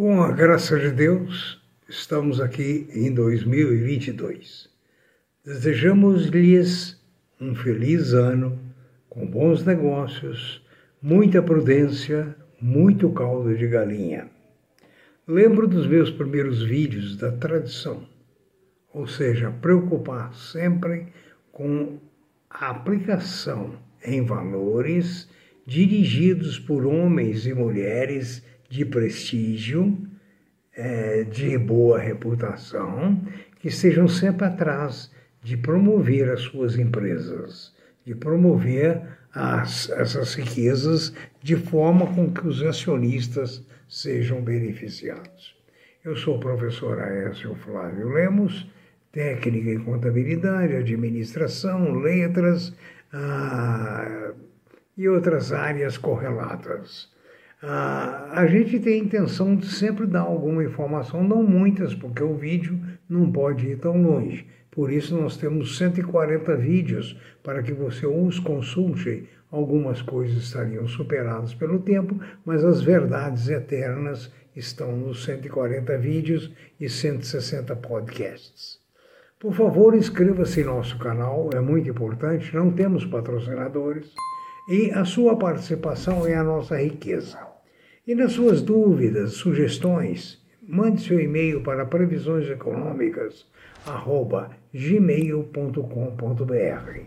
Com a graça de Deus, estamos aqui em 2022. Desejamos-lhes um feliz ano, com bons negócios, muita prudência, muito caldo de galinha. Lembro dos meus primeiros vídeos da tradição, ou seja, preocupar sempre com a aplicação em valores dirigidos por homens e mulheres de prestígio, de boa reputação, que estejam sempre atrás de promover as suas empresas, de promover essas riquezas de forma com que os acionistas sejam beneficiados. Eu sou o professor Aécio Flávio Lemos, técnico em contabilidade, administração, letras e outras áreas correlatas. A gente tem a intenção de sempre dar alguma informação, não muitas, porque o vídeo não pode ir tão longe. Por isso nós temos 140 vídeos para que você os consulte. Algumas coisas estariam superadas pelo tempo, mas as verdades eternas estão nos 140 vídeos e 160 podcasts. Por favor, inscreva-se em nosso canal, é muito importante, não temos patrocinadores e a sua participação é a nossa riqueza. E nas suas dúvidas, sugestões, mande seu e-mail para previsioneseconomicas@gmail.com.br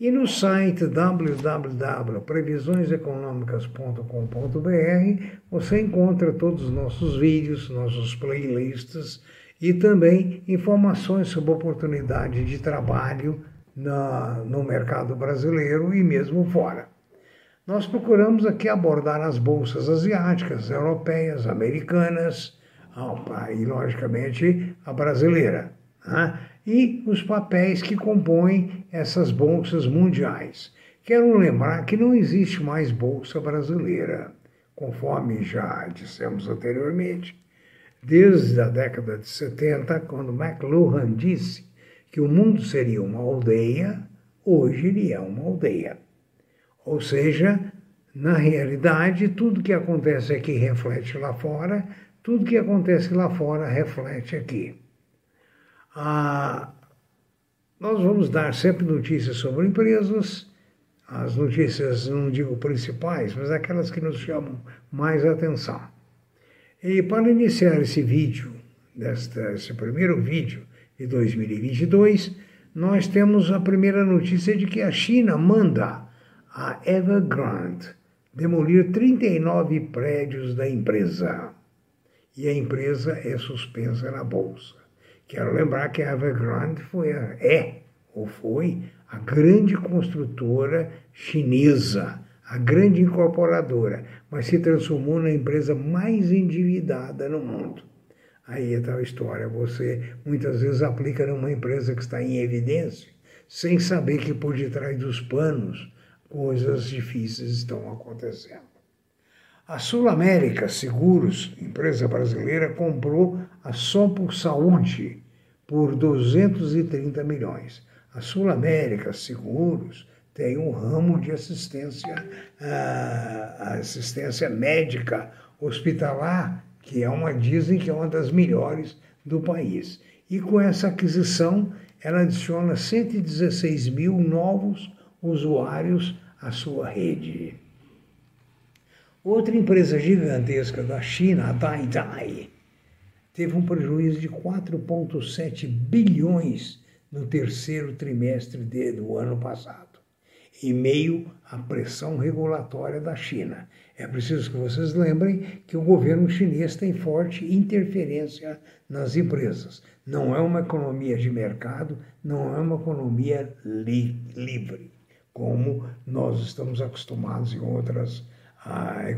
e no site www.previsioneseconomicas.com.br você encontra todos os nossos vídeos, nossos playlists e também informações sobre oportunidade de trabalho no mercado brasileiro e mesmo fora. Nós procuramos aqui abordar as bolsas asiáticas, europeias, americanas e, logicamente, a brasileira, né? E os papéis que compõem essas bolsas mundiais. Quero lembrar que não existe mais bolsa brasileira, conforme já dissemos anteriormente, desde a década de 70, quando McLuhan disse que o mundo seria uma aldeia, hoje ele é uma aldeia. Ou seja, na realidade, tudo que acontece aqui reflete lá fora, tudo que acontece lá fora reflete aqui. Nós vamos dar sempre notícias sobre empresas, as notícias, não digo principais, mas aquelas que nos chamam mais atenção. E para iniciar esse vídeo, esse primeiro vídeo de 2022, nós temos a primeira notícia de que a China manda a Evergrande demolir 39 prédios da empresa. E a empresa é suspensa na Bolsa. Quero lembrar que a Evergrande foi a grande construtora chinesa, a grande incorporadora, mas se transformou na empresa mais endividada no mundo. Aí é tal história, você muitas vezes aplica numa empresa que está em evidência, sem saber que por detrás dos panos coisas difíceis estão acontecendo. A Sul América Seguros, empresa brasileira, comprou a Sompo Saúde por 230 milhões. A Sul América Seguros tem um ramo de assistência médica hospitalar, que dizem que é uma das melhores do país. E com essa aquisição, ela adiciona 116 mil novos usuários à sua rede. Outra empresa gigantesca da China, a Didi, teve um prejuízo de 4,7 bilhões no terceiro trimestre do ano passado, em meio à pressão regulatória da China. É preciso que vocês lembrem que o governo chinês tem forte interferência nas empresas. Não é uma economia de mercado, não é uma economia livre, como nós estamos acostumados em outras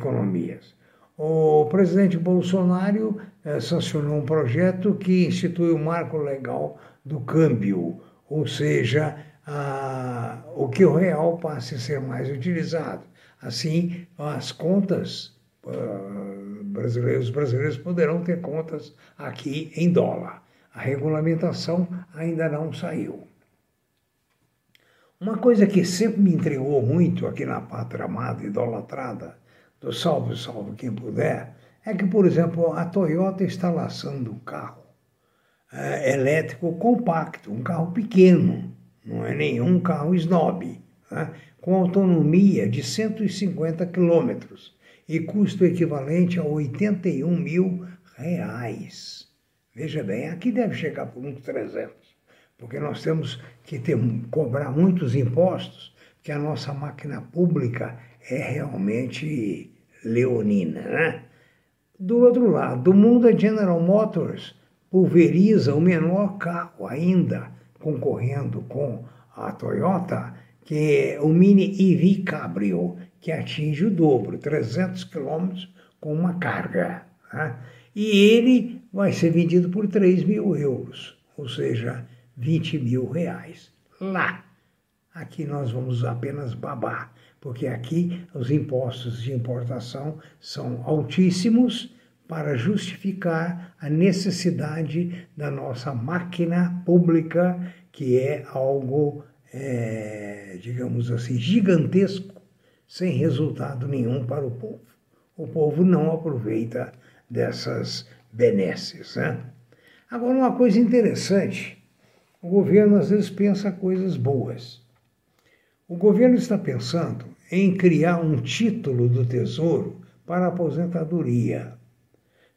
economias. O presidente Bolsonaro sancionou um projeto que institui o marco legal do câmbio, ou seja, o que o real passe a ser mais utilizado. Assim, as contas brasileiras, os brasileiros poderão ter contas aqui em dólar. A regulamentação ainda não saiu. Uma coisa que sempre me intrigou muito aqui na pátria amada, idolatrada, do salve, salve quem puder, é que, por exemplo, a Toyota está lançando um carro elétrico compacto, um carro pequeno, não é nenhum carro snob, né, com autonomia de 150 quilômetros e custo equivalente a R$ 81 mil. Veja bem, aqui deve chegar por uns 300, porque nós temos que cobrar muitos impostos, porque a nossa máquina pública é realmente leonina, né? Do outro lado do mundo, a General Motors pulveriza o menor carro ainda, concorrendo com a Toyota, que é o Mini EV Cabrio, que atinge o dobro, 300 km com uma carga. Né? E ele vai ser vendido por €3 mil, ou seja, R$ 20 mil. Lá, aqui nós vamos apenas babar, porque aqui os impostos de importação são altíssimos para justificar a necessidade da nossa máquina pública, que é algo, digamos assim, gigantesco, sem resultado nenhum para o povo. O povo não aproveita dessas benesses, né? Agora, uma coisa interessante, o governo às vezes pensa coisas boas. O governo está pensando em criar um título do Tesouro para a aposentadoria.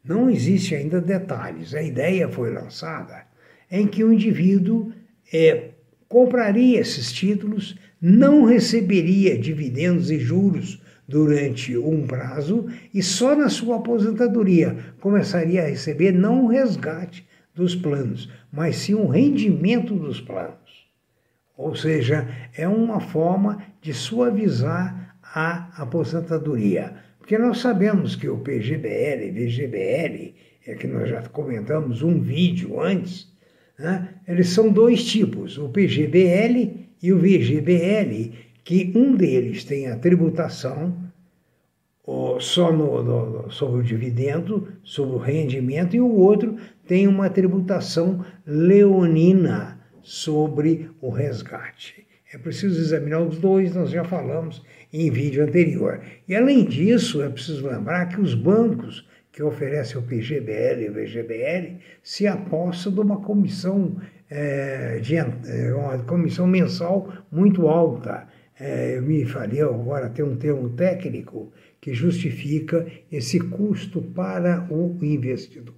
Não existe ainda detalhes. A ideia foi lançada em que o indivíduo compraria esses títulos, não receberia dividendos e juros durante um prazo e só na sua aposentadoria começaria a receber não o resgate dos planos, mas sim o rendimento dos planos. Ou seja, é uma forma de suavizar a aposentadoria. Porque nós sabemos que o PGBL e VGBL, que nós já comentamos um vídeo antes, né, eles são dois tipos, o PGBL e o VGBL, que um deles tem a tributação só sobre o dividendo, sobre o rendimento, e o outro tem uma tributação leonina sobre o resgate. É preciso examinar os dois, nós já falamos em vídeo anterior. E além disso, é preciso lembrar que os bancos que oferecem o PGBL e o VGBL se apossam de uma comissão, uma comissão mensal muito alta. Eu me falei agora, tem um termo técnico que justifica esse custo para o investidor.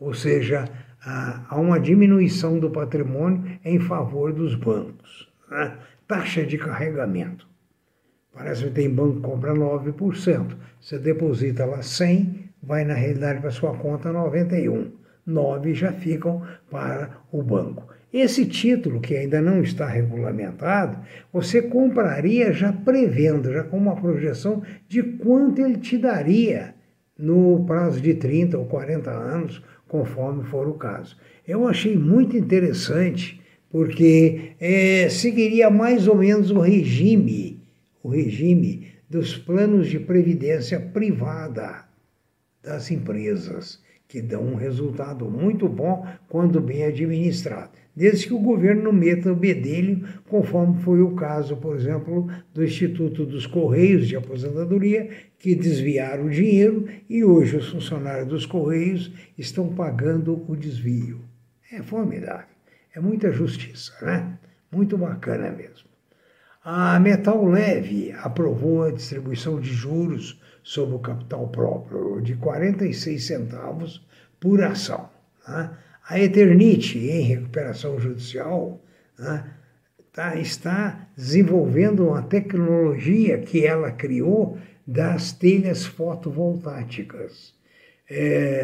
Ou seja, há uma diminuição do patrimônio em favor dos bancos. Né? Taxa de carregamento. Parece que tem banco que compra 9%. Você deposita lá 100, vai na realidade para sua conta 91. 9 já ficam para o banco. Esse título, que ainda não está regulamentado, você compraria já prevendo, já com uma projeção de quanto ele te daria no prazo de 30 ou 40 anos, conforme for o caso. Eu achei muito interessante, porque seguiria mais ou menos o regime dos planos de previdência privada das empresas, que dão um resultado muito bom quando bem administrado, desde que o governo não meta o bedelho, conforme foi o caso, por exemplo, do Instituto dos Correios de Aposentadoria, que desviaram o dinheiro e hoje os funcionários dos Correios estão pagando o desvio. É formidável, é muita justiça, né? Muito bacana mesmo. A Metal Leve aprovou a distribuição de juros sobre o capital próprio de 46 centavos por ação. Né? A Eternit, em recuperação judicial, né, está desenvolvendo uma tecnologia que ela criou das telhas fotovoltaicas.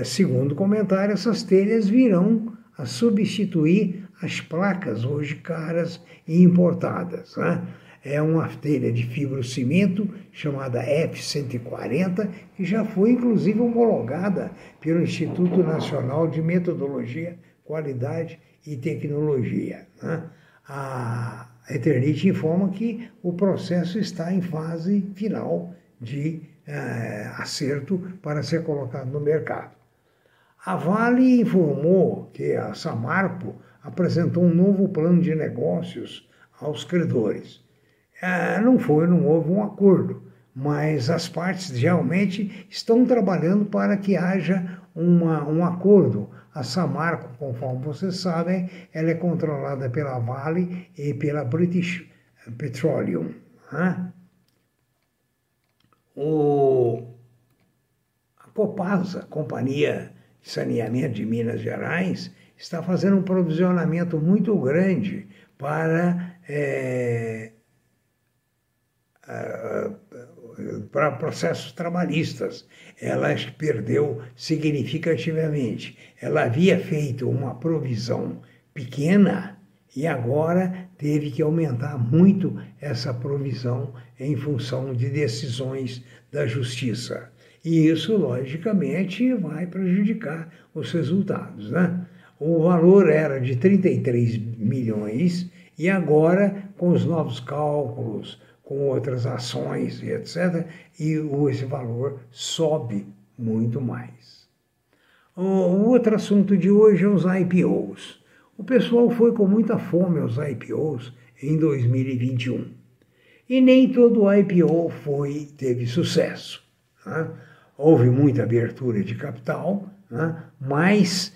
Segundo o comentário, essas telhas virão a substituir as placas hoje caras e importadas. Né? É uma telha de fibrocimento chamada F140, que já foi inclusive homologada pelo Instituto Nacional de Metrologia, Qualidade e Tecnologia. Né? A Eternit informa que o processo está em fase final de acerto para ser colocado no mercado. A Vale informou que a Samarco apresentou um novo plano de negócios aos credores. Não houve um acordo, mas as partes realmente estão trabalhando para que haja um acordo. A Samarco, conforme vocês sabem, ela é controlada pela Vale e pela British Petroleum. Né? A Copasa, Companhia de Saneamento de Minas Gerais, está fazendo um provisionamento muito grande para processos trabalhistas. Ela perdeu significativamente. Ela havia feito uma provisão pequena e agora teve que aumentar muito essa provisão em função de decisões da justiça. E isso, logicamente, vai prejudicar os resultados, né? O valor era de 33 milhões e agora, com os novos cálculos, com outras ações, etc., e esse valor sobe muito mais. O outro assunto de hoje é os IPOs. O pessoal foi com muita fome aos IPOs em 2021. E nem todo IPO teve sucesso. Né? Houve muita abertura de capital, né? Mas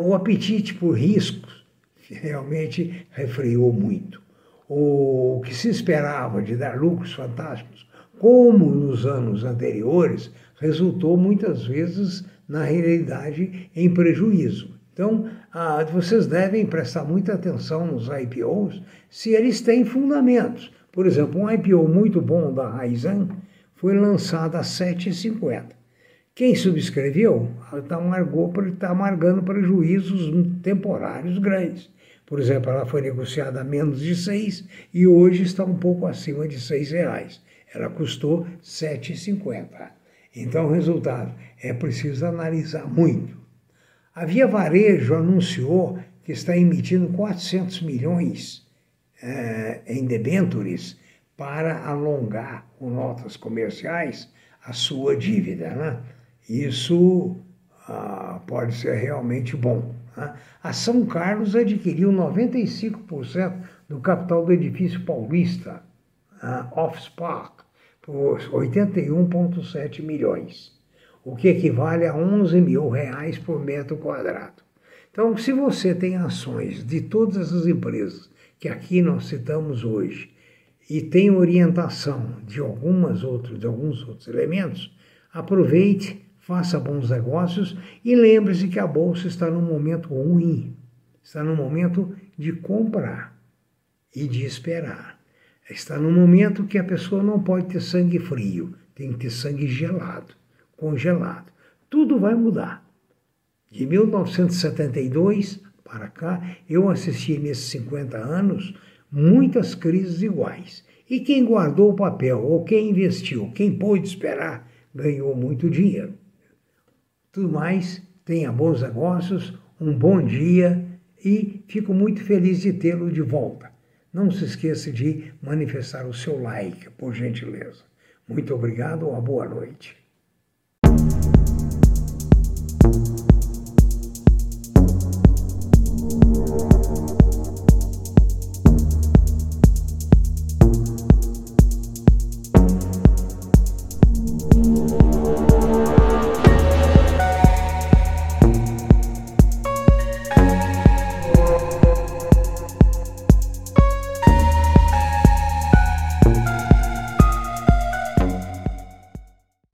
o apetite por riscos realmente refreou muito. O que se esperava de dar lucros fantásticos, como nos anos anteriores, resultou muitas vezes, na realidade, em prejuízo. Então, vocês devem prestar muita atenção nos IPOs se eles têm fundamentos. Por exemplo, um IPO muito bom da Raízen foi lançado a R$ 7,50. Quem subscreveu está amargando prejuízos temporários grandes. Por exemplo, ela foi negociada a menos de 6 e hoje está um pouco acima de R$ 6. Ela custou R$ 7,50. Então, o resultado é preciso analisar muito. A Via Varejo anunciou que está emitindo 400 milhões em debêntures para alongar com notas comerciais a sua dívida. Né? Isso pode ser realmente bom. Né? A São Carlos adquiriu 95% do capital do edifício paulista, Office Park, por 81,7 milhões. O que equivale a R$ 11.000 por metro quadrado. Então, se você tem ações de todas as empresas que aqui nós citamos hoje e tem orientação de alguns outros elementos, aproveite, faça bons negócios e lembre-se que a Bolsa está num momento ruim, está num momento de comprar e de esperar. Está num momento que a pessoa não pode ter sangue frio, tem que ter sangue gelado. Congelado. Tudo vai mudar. De 1972 para cá, eu assisti nesses 50 anos muitas crises iguais. E quem guardou o papel, ou quem investiu, quem pôde esperar, ganhou muito dinheiro. Tudo mais, tenha bons negócios, um bom dia e fico muito feliz de tê-lo de volta. Não se esqueça de manifestar o seu like, por gentileza. Muito obrigado, uma boa noite.